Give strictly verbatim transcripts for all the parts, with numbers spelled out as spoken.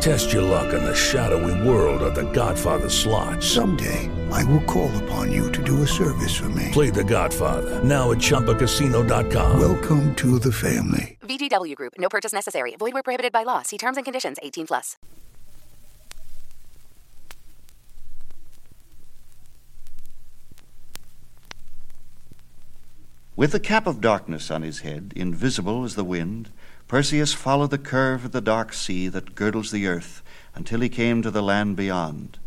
Test your luck in the shadowy world of The Godfather slot. Someday, I will call upon you to do a service for me. Play The Godfather, now at Chumba Casino dot com. Welcome to the family. V D W Group, no purchase necessary. Void where prohibited by law. See terms and conditions, eighteen plus. With the cap of darkness on his head, invisible as the wind, Perseus followed the curve of the dark sea that girdles the earth until he came to the land beyond,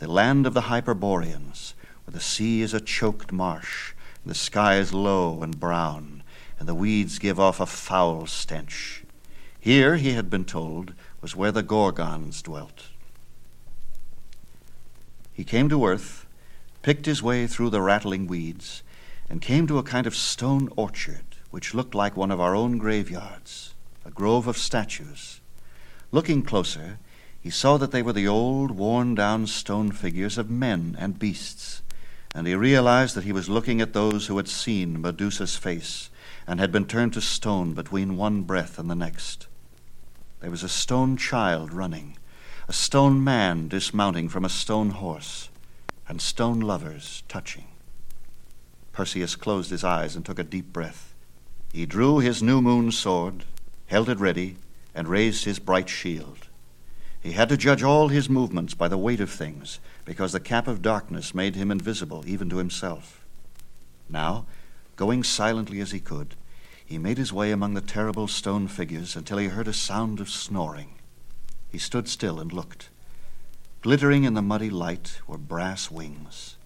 the land of the Hyperboreans, where the sea is a choked marsh, and the sky is low and brown, and the weeds give off a foul stench. Here, he had been told, was where the Gorgons dwelt. He came to earth, picked his way through the rattling weeds, and came to a kind of stone orchard, which looked like one of our own graveyards, a grove of statues. Looking closer, he saw that they were the old, worn-down stone figures of men and beasts, and he realized that he was looking at those who had seen Medusa's face and had been turned to stone between one breath and the next. There was a stone child running, a stone man dismounting from a stone horse, and stone lovers touching. Perseus closed his eyes and took a deep breath. He drew his new moon sword, held it ready, and raised his bright shield. He had to judge all his movements by the weight of things, because the cap of darkness made him invisible even to himself. Now, going silently as he could, he made his way among the terrible stone figures until he heard a sound of snoring. He stood still and looked. Glittering in the muddy light were brass wings.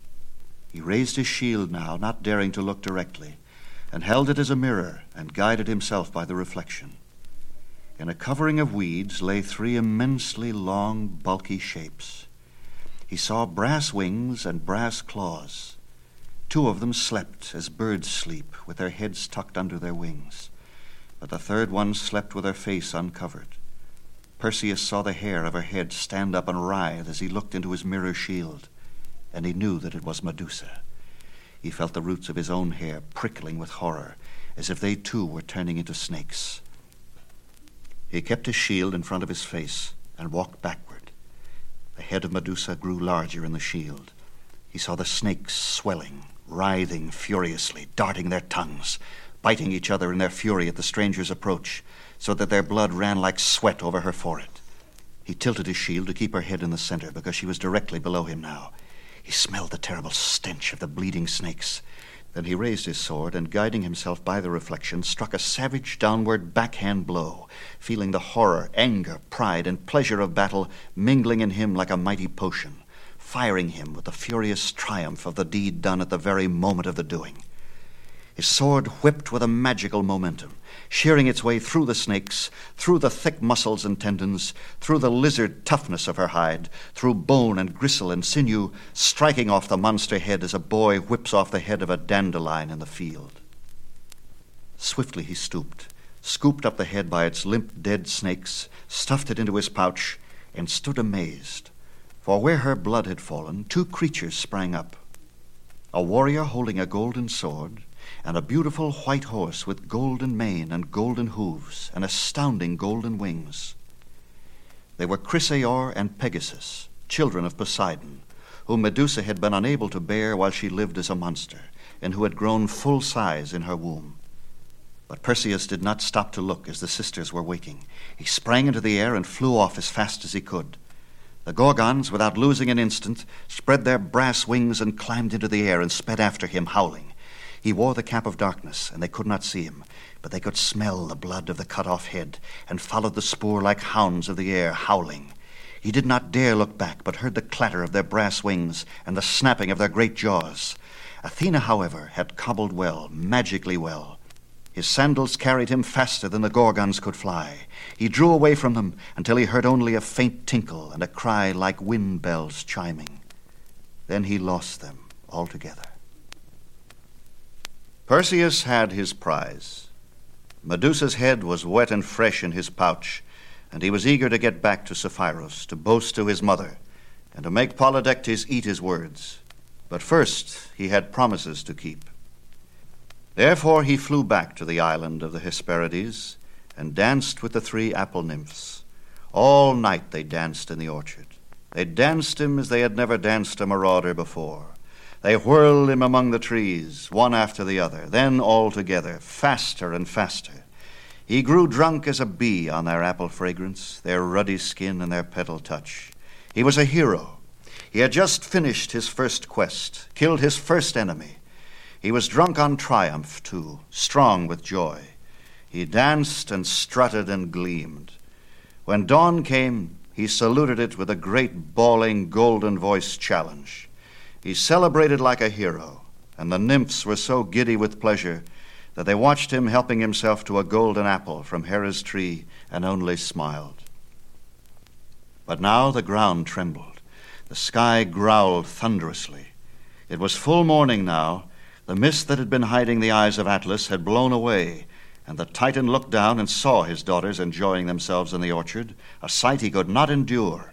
He raised his shield now, not daring to look directly, and held it as a mirror and guided himself by the reflection. In a covering of weeds lay three immensely long, bulky shapes. He saw brass wings and brass claws. Two of them slept as birds sleep, with their heads tucked under their wings. But the third one slept with her face uncovered. Perseus saw the hair of her head stand up and writhe as he looked into his mirror shield, and he knew that it was Medusa. He felt the roots of his own hair prickling with horror, as if they too were turning into snakes. He kept his shield in front of his face and walked backward. The head of Medusa grew larger in the shield. He saw the snakes swelling, writhing furiously, darting their tongues, biting each other in their fury at the stranger's approach, so that their blood ran like sweat over her forehead. He tilted his shield to keep her head in the center, because she was directly below him now. He smelled the terrible stench of the bleeding snakes. Then he raised his sword and, guiding himself by the reflection, struck a savage downward backhand blow, feeling the horror, anger, pride, and pleasure of battle mingling in him like a mighty potion, firing him with the furious triumph of the deed done at the very moment of the doing. His sword whipped with a magical momentum, shearing its way through the snakes, through the thick muscles and tendons, through the lizard toughness of her hide, through bone and gristle and sinew, striking off the monster head as a boy whips off the head of a dandelion in the field. Swiftly he stooped, scooped up the head by its limp, dead snakes, stuffed it into his pouch, and stood amazed. For where her blood had fallen, two creatures sprang up. A warrior holding a golden sword, and a beautiful white horse with golden mane and golden hooves and astounding golden wings. They were Chrysaor and Pegasus, children of Poseidon, whom Medusa had been unable to bear while she lived as a monster, and who had grown full size in her womb. But Perseus did not stop to look as the sisters were waking. He sprang into the air and flew off as fast as he could. The Gorgons, without losing an instant, spread their brass wings and climbed into the air and sped after him, howling. He wore the cap of darkness, and they could not see him, but they could smell the blood of the cut-off head, and followed the spoor like hounds of the air, howling. He did not dare look back, but heard the clatter of their brass wings and the snapping of their great jaws. Athena, however, had cobbled well, magically well. His sandals carried him faster than the Gorgons could fly. He drew away from them until he heard only a faint tinkle and a cry like wind bells chiming. Then he lost them altogether. Perseus had his prize. Medusa's head was wet and fresh in his pouch, and he was eager to get back to Sephiroth, to boast to his mother, and to make Polydectes eat his words. But first he had promises to keep. Therefore he flew back to the island of the Hesperides and danced with the three apple nymphs. All night they danced in the orchard. They danced him as they had never danced a marauder before. They whirled him among the trees, one after the other, then all together, faster and faster. He grew drunk as a bee on their apple fragrance, their ruddy skin and their petal touch. He was a hero. He had just finished his first quest, killed his first enemy. He was drunk on triumph, too, strong with joy. He danced and strutted and gleamed. When dawn came, he saluted it with a great, bawling, golden-voiced challenge. He celebrated like a hero, and the nymphs were so giddy with pleasure that they watched him helping himself to a golden apple from Hera's tree and only smiled. But now the ground trembled. The sky growled thunderously. It was full morning now. The mist that had been hiding the eyes of Atlas had blown away, and the Titan looked down and saw his daughters enjoying themselves in the orchard, a sight he could not endure.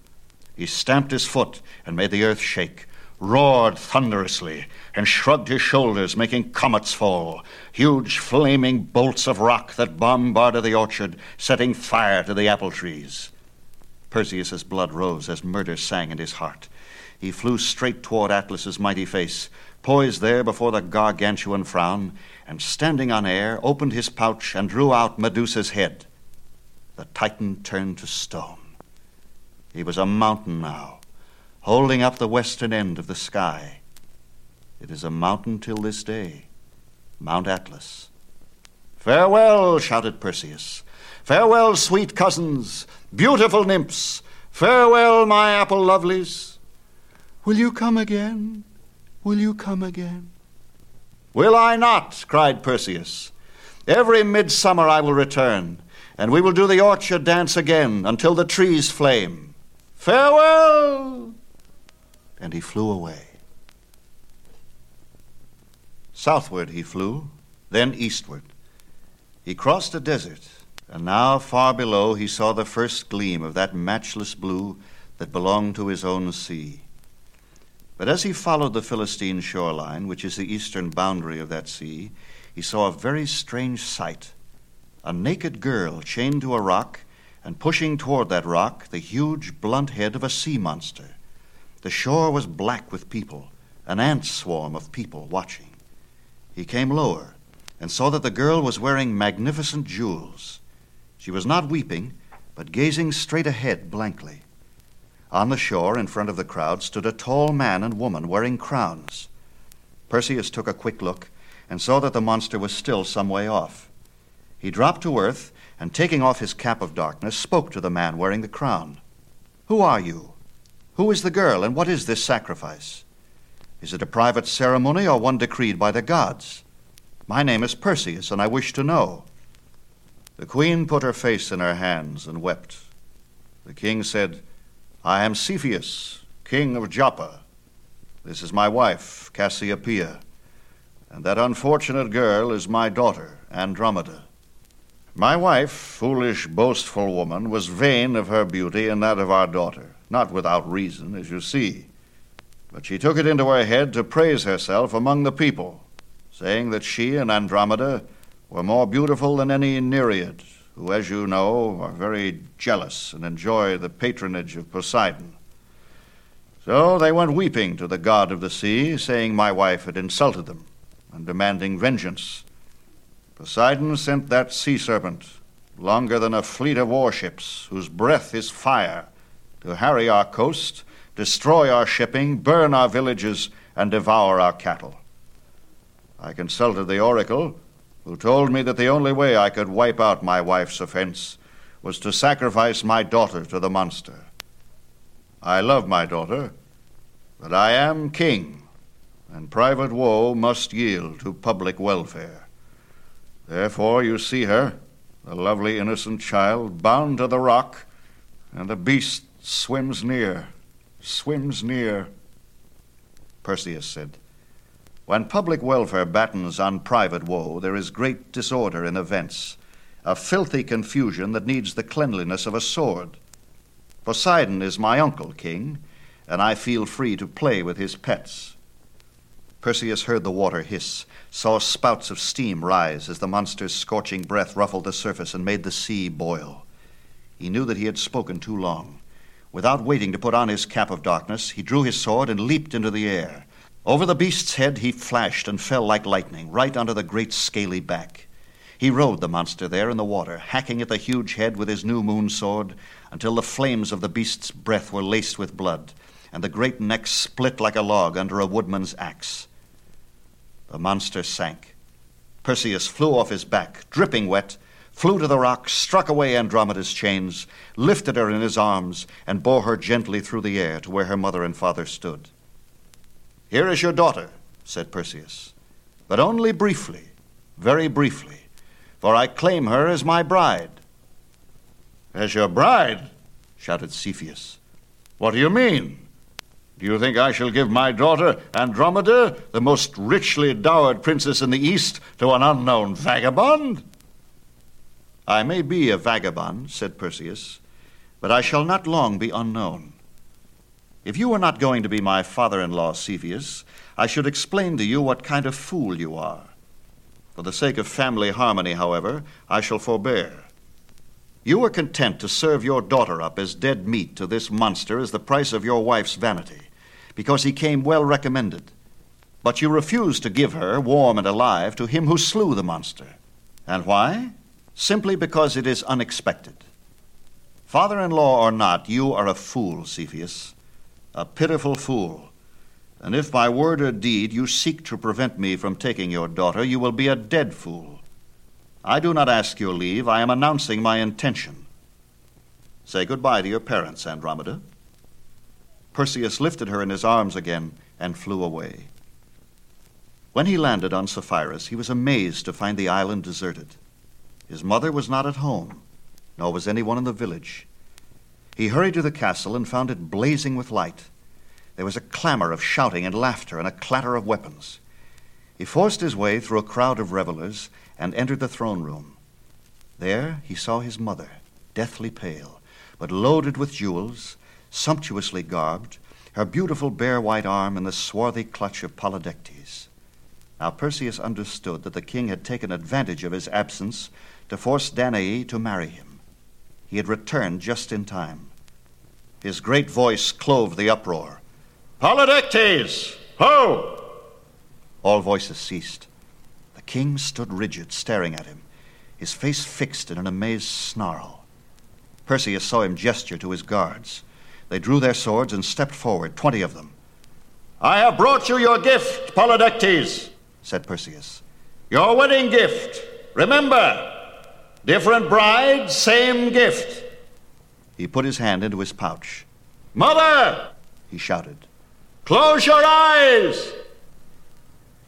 He stamped his foot and made the earth shake, roared thunderously, and shrugged his shoulders, making comets fall, huge flaming bolts of rock that bombarded the orchard, setting fire to the apple trees. Perseus's blood rose as murder sang in his heart. He flew straight toward Atlas's mighty face, poised there before the gargantuan frown, and standing on air, opened his pouch and drew out Medusa's head. The Titan turned to stone. He was a mountain now, holding up the western end of the sky. It is a mountain till this day, Mount Atlas. Farewell, shouted Perseus. Farewell, sweet cousins, beautiful nymphs. Farewell, my apple lovelies. Will you come again? Will you come again? Will I not? Cried Perseus. Every midsummer I will return, and we will do the orchard dance again until the trees flame. Farewell! And he flew away. Southward he flew, then eastward. He crossed a desert, and now far below he saw the first gleam of that matchless blue that belonged to his own sea. But as he followed the Philistine shoreline, which is the eastern boundary of that sea, he saw a very strange sight. A naked girl chained to a rock, and pushing toward that rock the huge, blunt head of a sea monster. The shore was black with people, an ant swarm of people watching. He came lower and saw that the girl was wearing magnificent jewels. She was not weeping, but gazing straight ahead blankly. On the shore, in front of the crowd, stood a tall man and woman wearing crowns. Perseus took a quick look and saw that the monster was still some way off. He dropped to earth and, taking off his cap of darkness, spoke to the man wearing the crown. Who are you? Who is the girl, and what is this sacrifice? Is it a private ceremony or one decreed by the gods? My name is Perseus, and I wish to know. The queen put her face in her hands and wept. The king said, I am Cepheus, king of Joppa. This is my wife, Cassiopeia, and that unfortunate girl is my daughter, Andromeda. My wife, foolish, boastful woman, was vain of her beauty and that of our daughter. Not without reason, as you see. But she took it into her head to praise herself among the people, saying that she and Andromeda were more beautiful than any Nereid, who, as you know, are very jealous and enjoy the patronage of Poseidon. So they went weeping to the god of the sea, saying my wife had insulted them and demanding vengeance. Poseidon sent that sea serpent, longer than a fleet of warships, whose breath is fire, to harry our coast, destroy our shipping, burn our villages, and devour our cattle. I consulted the oracle, who told me that the only way I could wipe out my wife's offense was to sacrifice my daughter to the monster. I love my daughter, but I am king, and private woe must yield to public welfare. Therefore you see her, the lovely innocent child, bound to the rock, and the beast swims near, swims near. Perseus said, When public welfare battens on private woe, there is great disorder in events, a filthy confusion that needs the cleanliness of a sword. Poseidon is my uncle, king, and I feel free to play with his pets. Perseus heard the water hiss, saw spouts of steam rise as the monster's scorching breath ruffled the surface and made the sea boil. He knew that he had spoken too long. Without waiting to put on his cap of darkness, he drew his sword and leaped into the air. Over the beast's head he flashed and fell like lightning, right under the great scaly back. He rode the monster there in the water, hacking at the huge head with his new moon sword until the flames of the beast's breath were laced with blood, and the great neck split like a log under a woodman's axe. The monster sank. Perseus flew off his back, dripping wet, flew to the rock, struck away Andromeda's chains, lifted her in his arms, and bore her gently through the air to where her mother and father stood. "Here is your daughter," said Perseus, "but only briefly, very briefly, for I claim her as my bride." "As your bride?" shouted Cepheus. "What do you mean? Do you think I shall give my daughter, Andromeda, the most richly dowered princess in the East, to an unknown vagabond?" "I may be a vagabond," said Perseus, "but I shall not long be unknown. If you were not going to be my father-in-law, Cepheus, I should explain to you what kind of fool you are. For the sake of family harmony, however, I shall forbear. You were content to serve your daughter up as dead meat to this monster as the price of your wife's vanity, because he came well recommended. But you refused to give her, warm and alive, to him who slew the monster. And why? Simply because it is unexpected. Father-in-law or not, you are a fool, Cepheus, a pitiful fool. And if by word or deed you seek to prevent me from taking your daughter, you will be a dead fool. I do not ask your leave. I am announcing my intention. Say goodbye to your parents, Andromeda." Perseus lifted her in his arms again and flew away. When he landed on Sapphirus, he was amazed to find the island deserted. His mother was not at home, nor was anyone in the village. He hurried to the castle and found it blazing with light. There was a clamor of shouting and laughter and a clatter of weapons. He forced his way through a crowd of revelers and entered the throne room. There he saw his mother, deathly pale, but loaded with jewels, sumptuously garbed, her beautiful bare white arm in the swarthy clutch of Polydectes. Now Perseus understood that the king had taken advantage of his absence to force Danae to marry him. He had returned just in time. His great voice clove the uproar. "Polydectes! Ho!" All voices ceased. The king stood rigid, staring at him, his face fixed in an amazed snarl. Perseus saw him gesture to his guards. They drew their swords and stepped forward, twenty of them. "I have brought you your gift, Polydectes," said Perseus. "Your wedding gift. Remember, different bride, same gift." He put his hand into his pouch. "Mother!" he shouted. "Close your eyes!"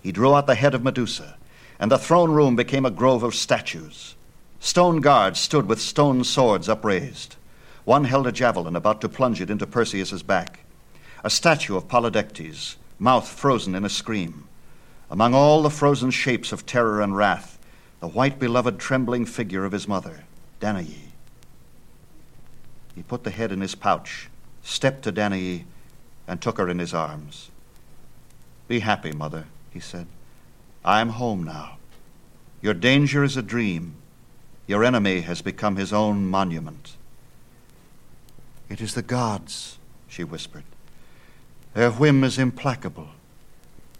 He drew out the head of Medusa, and the throne room became a grove of statues. Stone guards stood with stone swords upraised. One held a javelin about to plunge it into Perseus's back. A statue of Polydectes, mouth frozen in a scream. Among all the frozen shapes of terror and wrath, the white beloved trembling figure of his mother, Danae. He put the head in his pouch, stepped to Danae, and took her in his arms. "Be happy, mother," he said. "I am home now. Your danger is a dream. Your enemy has become his own monument." "It is the gods," she whispered. "Their whim is implacable.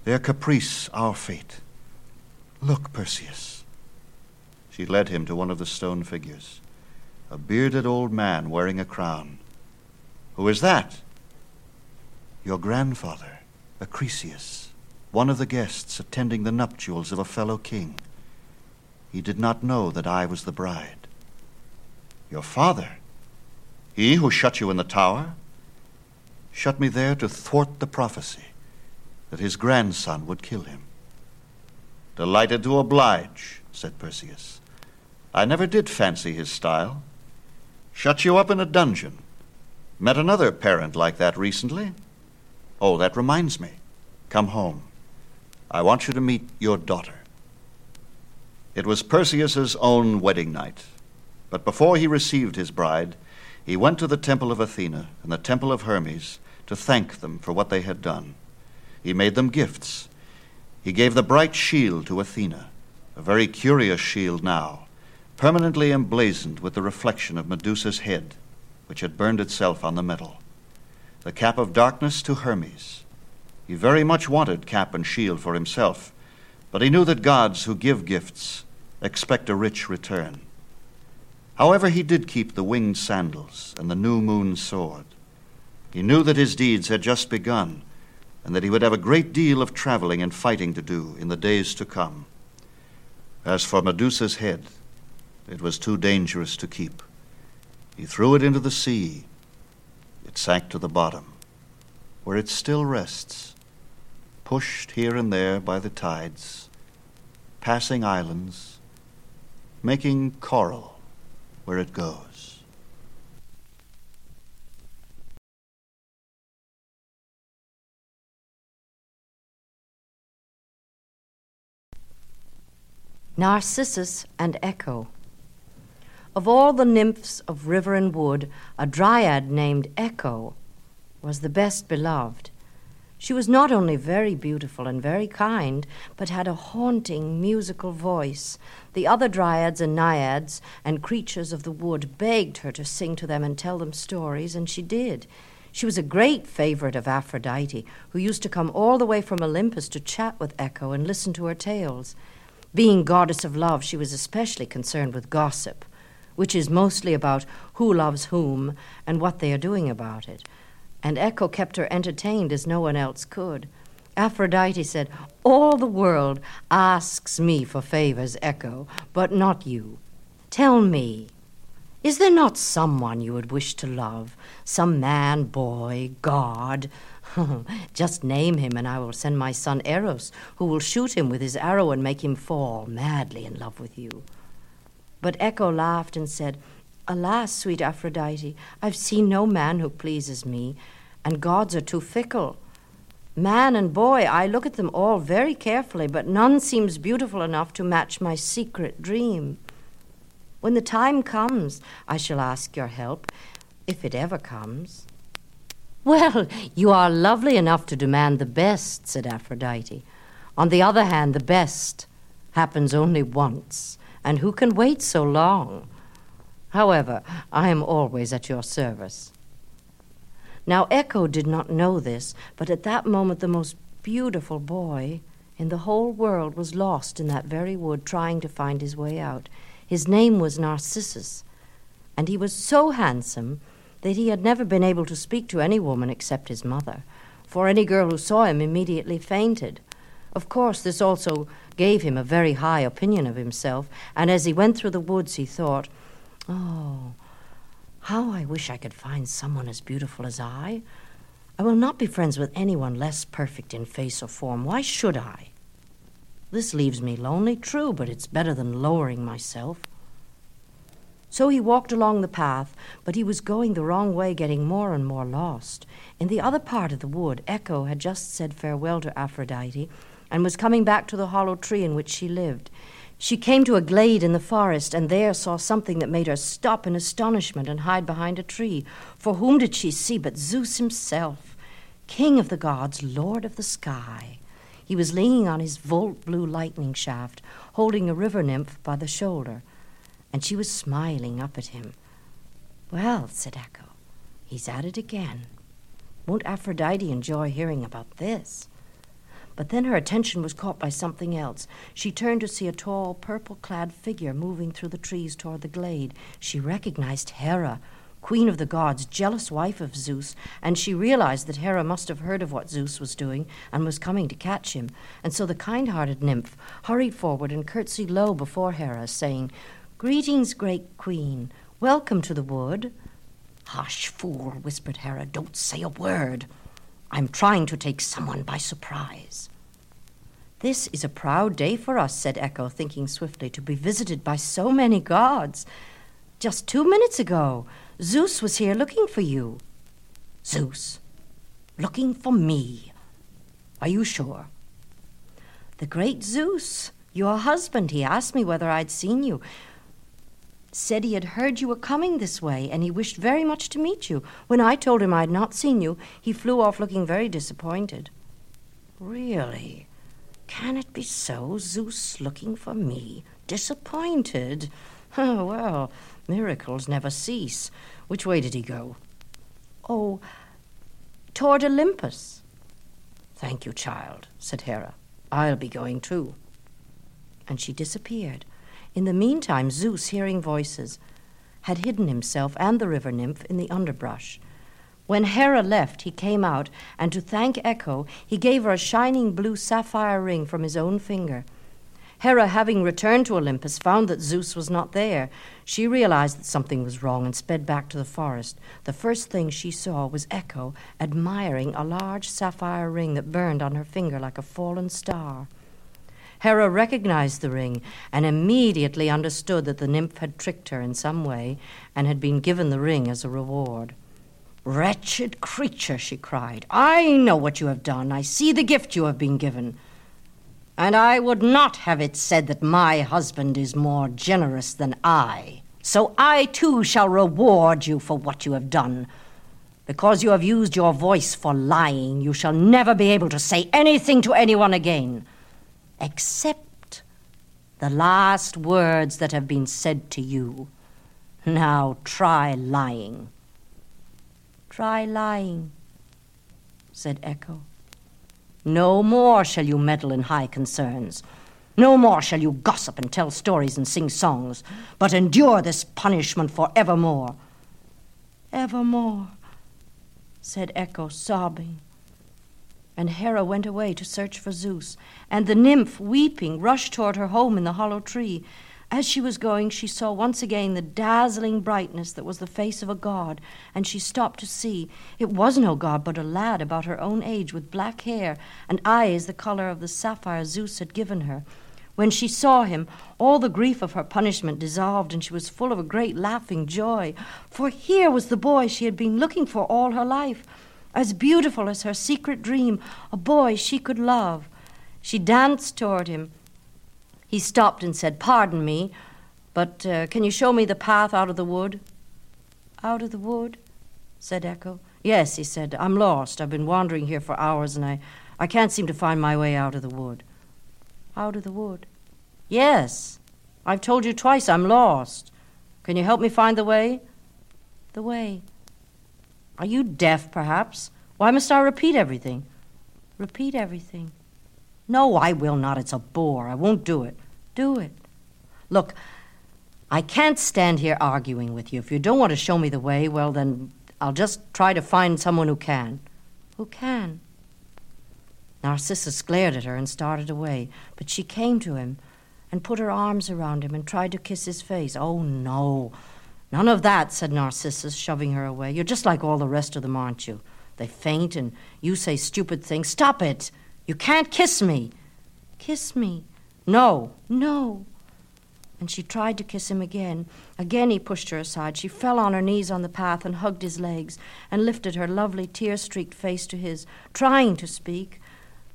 Their caprice, our fate. Look, Perseus." She led him to one of the stone figures, a bearded old man wearing a crown. "Who is that?" "Your grandfather, Acrisius, one of the guests attending the nuptials of a fellow king. He did not know that I was the bride." "Your father? He who shut you in the tower?" "Shut me there to thwart the prophecy that his grandson would kill him." "Delighted to oblige," said Perseus. "I never did fancy his style. Shut you up in a dungeon. Met another parent like that recently. Oh, that reminds me. Come home. I want you to meet your daughter." It was Perseus's own wedding night, but before he received his bride, he went to the temple of Athena and the temple of Hermes to thank them for what they had done. He made them gifts. He gave the bright shield to Athena, a very curious shield now, permanently emblazoned with the reflection of Medusa's head, which had burned itself on the metal. The cap of darkness to Hermes. He very much wanted cap and shield for himself, but he knew that gods who give gifts expect a rich return. However, he did keep the winged sandals and the new moon sword. He knew that his deeds had just begun, and that he would have a great deal of traveling and fighting to do in the days to come. As for Medusa's head, it was too dangerous to keep. He threw it into the sea. It sank to the bottom, where it still rests, pushed here and there by the tides, passing islands, making coral where it goes. Narcissus and Echo. Of all the nymphs of river and wood, a dryad named Echo was the best beloved. She was not only very beautiful and very kind, but had a haunting musical voice. The other dryads and naiads and creatures of the wood begged her to sing to them and tell them stories, and she did. She was a great favorite of Aphrodite, who used to come all the way from Olympus to chat with Echo and listen to her tales. Being goddess of love, she was especially concerned with gossip, which is mostly about who loves whom and what they are doing about it. And Echo kept her entertained as no one else could. Aphrodite said, "All the world asks me for favors, Echo, but not you. Tell me, is there not someone you would wish to love? Some man, boy, god? Just name him and I will send my son Eros, who will shoot him with his arrow and make him fall madly in love with you." But Echo laughed and said, "Alas, sweet Aphrodite, I've seen no man who pleases me, and gods are too fickle. Man and boy, I look at them all very carefully, but none seems beautiful enough to match my secret dream. When the time comes, I shall ask your help, if it ever comes." "Well, you are lovely enough to demand the best," said Aphrodite. "On the other hand, the best happens only once, and who can wait so long? However, I am always at your service." Now Echo did not know this, but at that moment the most beautiful boy in the whole world was lost in that very wood trying to find his way out. His name was Narcissus, and he was so handsome that he had never been able to speak to any woman except his mother, for any girl who saw him immediately fainted. Of course, this also gave him a very high opinion of himself, and as he went through the woods, he thought, "Oh, how I wish I could find someone as beautiful as I. I will not be friends with anyone less perfect in face or form. Why should I? This leaves me lonely, true, but it's better than lowering myself." So he walked along the path, but he was going the wrong way, getting more and more lost. In the other part of the wood, Echo had just said farewell to Aphrodite and was coming back to the hollow tree in which she lived. She came to a glade in the forest and there saw something that made her stop in astonishment and hide behind a tree. For whom did she see but Zeus himself, king of the gods, lord of the sky? He was leaning on his volt-blue lightning shaft, holding a river nymph by the shoulder, and she was smiling up at him. "Well," said Echo, "he's at it again. Won't Aphrodite enjoy hearing about this?" But then her attention was caught by something else. She turned to see a tall, purple-clad figure moving through the trees toward the glade. She recognized Hera, queen of the gods, jealous wife of Zeus, and she realized that Hera must have heard of what Zeus was doing and was coming to catch him. And so the kind-hearted nymph hurried forward and curtsied low before Hera, saying, "Greetings, great queen. Welcome to the wood." "Hush, fool," whispered Hera. "Don't say a word. I'm trying to take someone by surprise." "This is a proud day for us," said Echo, thinking swiftly, "to be visited by so many gods. Just two minutes ago, Zeus was here looking for you." "Zeus? Looking for me? Are you sure?" "The great Zeus, Your husband, he asked me whether I'd seen you. Said he had heard you were coming this way, and he wished very much to meet you. When I told him I had not seen you, he flew off looking very disappointed. Really? Can it be so? Zeus looking for me? Disappointed? Oh, well, miracles never cease. Which way did he go? Oh, toward Olympus. Thank you, child, said Hera. I'll be going too. And she disappeared. In the meantime, Zeus, hearing voices, had hidden himself and the river nymph in the underbrush. When Hera left, he came out, and to thank Echo, he gave her a shining blue sapphire ring from his own finger. Hera, having returned to Olympus, found that Zeus was not there. She realized that something was wrong and sped back to the forest. The first thing she saw was Echo admiring a large sapphire ring that burned on her finger like a fallen star. Hera recognized the ring and immediately understood that the nymph had tricked her in some way and had been given the ring as a reward. "Wretched creature," she cried, "I know what you have done. I see the gift you have been given. And I would not have it said that my husband is more generous than I. So I too shall reward you for what you have done. Because you have used your voice for lying, you shall never be able to say anything to anyone again. Except the last words that have been said to you. Now try lying." "Try lying," said Echo. "No more shall you meddle in high concerns. No more shall you gossip and tell stories and sing songs, but endure this punishment for evermore." "Evermore," said Echo, sobbing. And Hera went away to search for Zeus, and the nymph, weeping, rushed toward her home in the hollow tree. As she was going, she saw once again the dazzling brightness that was the face of a god, and she stopped to see. It was no god, but a lad about her own age, with black hair and eyes the color of the sapphire Zeus had given her. When she saw him, all the grief of her punishment dissolved, and she was full of a great laughing joy, for here was the boy she had been looking for all her life, as beautiful as her secret dream, a boy she could love. She danced toward him. He stopped and said, "Pardon me, but uh, can you show me the path out of the wood?" "Out of the wood?" said Echo. "Yes," he said, "I'm lost. I've been wandering here for hours, and I, I can't seem to find my way out of the wood." "Out of the wood?" "Yes. I've told you twice I'm lost. Can you help me find the way?" "The way." "Are you deaf, perhaps? Why must I repeat everything?" "Repeat everything." "No, I will not. It's a bore. I won't do it." "Do it." "Look, I can't stand here arguing with you. If you don't want to show me the way, well, then I'll just try to find someone who can." "Who can?" Narcissus glared at her and started away, but she came to him and put her arms around him and tried to kiss his face. "Oh, no. None of that," said Narcissus, shoving her away. "You're just like all the rest of them, aren't you? They faint and you say stupid things. Stop it! You can't kiss me!" "Kiss me." "No." "No." And she tried to kiss him again. Again he pushed her aside. She fell on her knees on the path and hugged his legs and lifted her lovely tear-streaked face to his, trying to speak,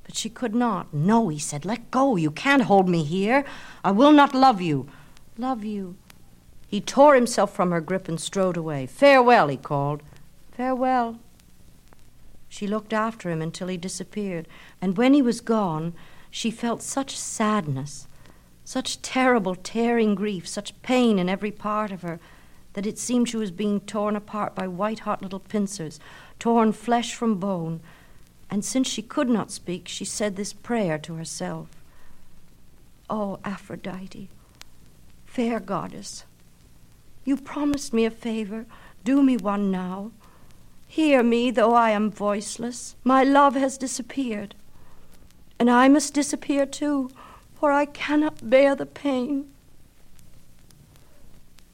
but she could not. "No," he said, "let go. You can't hold me here. I will not love you." "Love you." He tore himself from her grip and strode away. "Farewell," he called. "Farewell." She looked after him until he disappeared, and when he was gone, she felt such sadness, such terrible, tearing grief, such pain in every part of her, that it seemed she was being torn apart by white-hot little pincers, torn flesh from bone, and since she could not speak, she said this prayer to herself. "Oh, Aphrodite, fair goddess, you promised me a favor. Do me one now. Hear me, though I am voiceless. My love has disappeared, and I must disappear too, for I cannot bear the pain."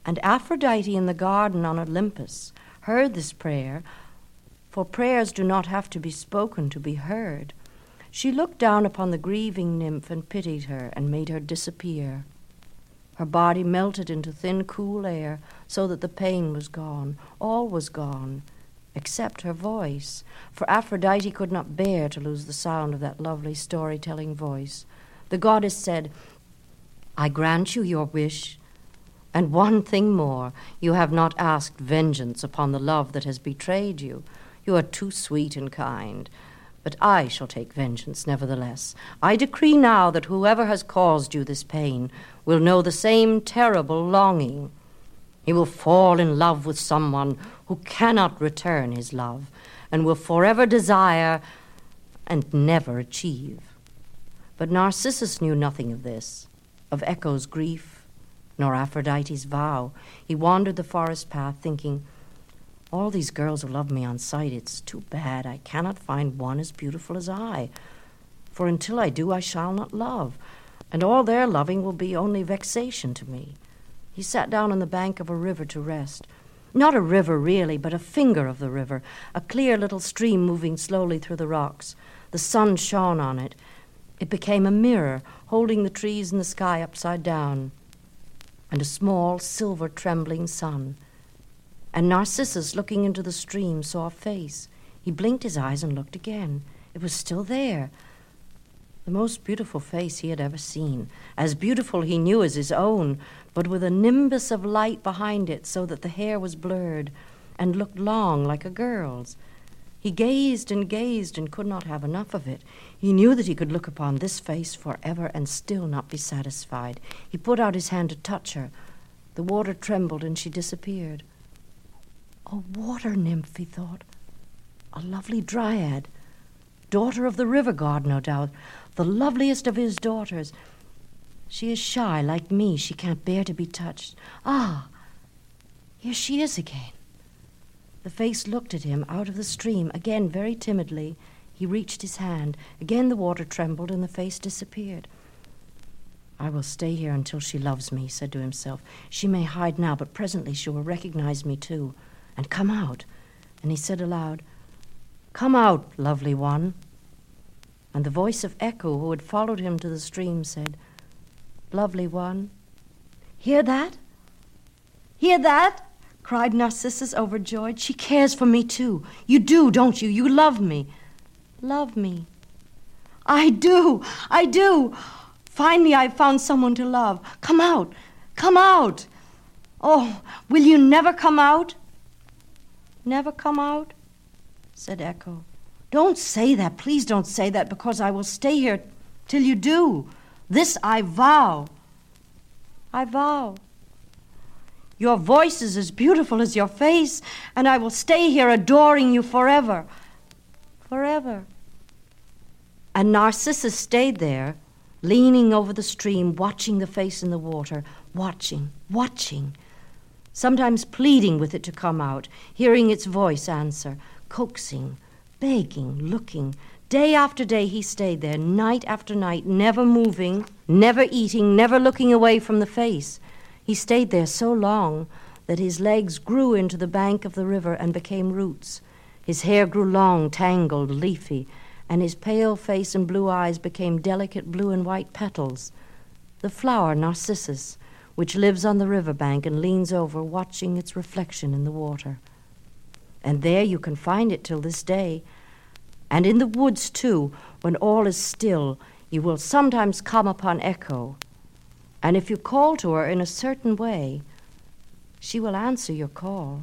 And Aphrodite in the garden on Olympus heard this prayer, for prayers do not have to be spoken to be heard. She looked down upon the grieving nymph and pitied her and made her disappear. Her body melted into thin, cool air so that the pain was gone. All was gone, except her voice, for Aphrodite could not bear to lose the sound of that lovely storytelling voice. The goddess said, I grant you your wish. And one thing more, you have not asked vengeance upon the love that has betrayed you. You are too sweet and kind. But I shall take vengeance nevertheless. I decree now that whoever has caused you this pain will know the same terrible longing. He will fall in love with someone who cannot return his love and will forever desire and never achieve. But Narcissus knew nothing of this, of Echo's grief, nor Aphrodite's vow. He wandered the forest path thinking, all these girls who love me on sight, it's too bad. I cannot find one as beautiful as I. For until I do, I shall not love, and all their loving will be only vexation to me. He sat down on the bank of a river to rest. Not a river, really, but a finger of the river, a clear little stream moving slowly through the rocks. The sun shone on it. It became a mirror, holding the trees and the sky upside down, and a small, silver, trembling sun. And Narcissus, looking into the stream, saw a face. He blinked his eyes and looked again. It was still there. The most beautiful face he had ever seen, as beautiful he knew as his own, but with a nimbus of light behind it so that the hair was blurred and looked long like a girl's. He gazed and gazed and could not have enough of it. He knew that he could look upon this face forever and still not be satisfied. He put out his hand to touch her. The water trembled and she disappeared. A water nymph, he thought, a lovely dryad, daughter of the river god, no doubt, the loveliest of his daughters. She is shy like me. She can't bear to be touched. Ah, here she is again. The face looked at him out of the stream, again very timidly. He reached his hand. Again the water trembled and the face disappeared. I will stay here until she loves me, he said to himself. She may hide now, but presently she will recognize me too, and come out. And he said aloud, "Come out, lovely one." And the voice of Echo, who had followed him to the stream, said, "Lovely one." "Hear that? Hear that?" cried Narcissus, overjoyed. "She cares for me, too. You do, don't you? You love me. Love me." "I do. I do. Finally, I've found someone to love. Come out. Come out. Oh, will you never come out?" "Never come out?" said Echo. "Don't say that, please don't say that, because I will stay here till you do. This I vow. I vow. Your voice is as beautiful as your face, and I will stay here adoring you forever. Forever." And Narcissus stayed there, leaning over the stream, watching the face in the water, watching, watching, sometimes pleading with it to come out, hearing its voice answer, coaxing, begging, looking. Day after day he stayed there, night after night, never moving, never eating, never looking away from the face. He stayed there so long that his legs grew into the bank of the river and became roots. His hair grew long, tangled, leafy, and his pale face and blue eyes became delicate blue and white petals. The flower Narcissus, which lives on the river bank and leans over, watching its reflection in the water. And there you can find it till this day. And in the woods, too, when all is still, you will sometimes come upon Echo. And if you call to her in a certain way, she will answer your call.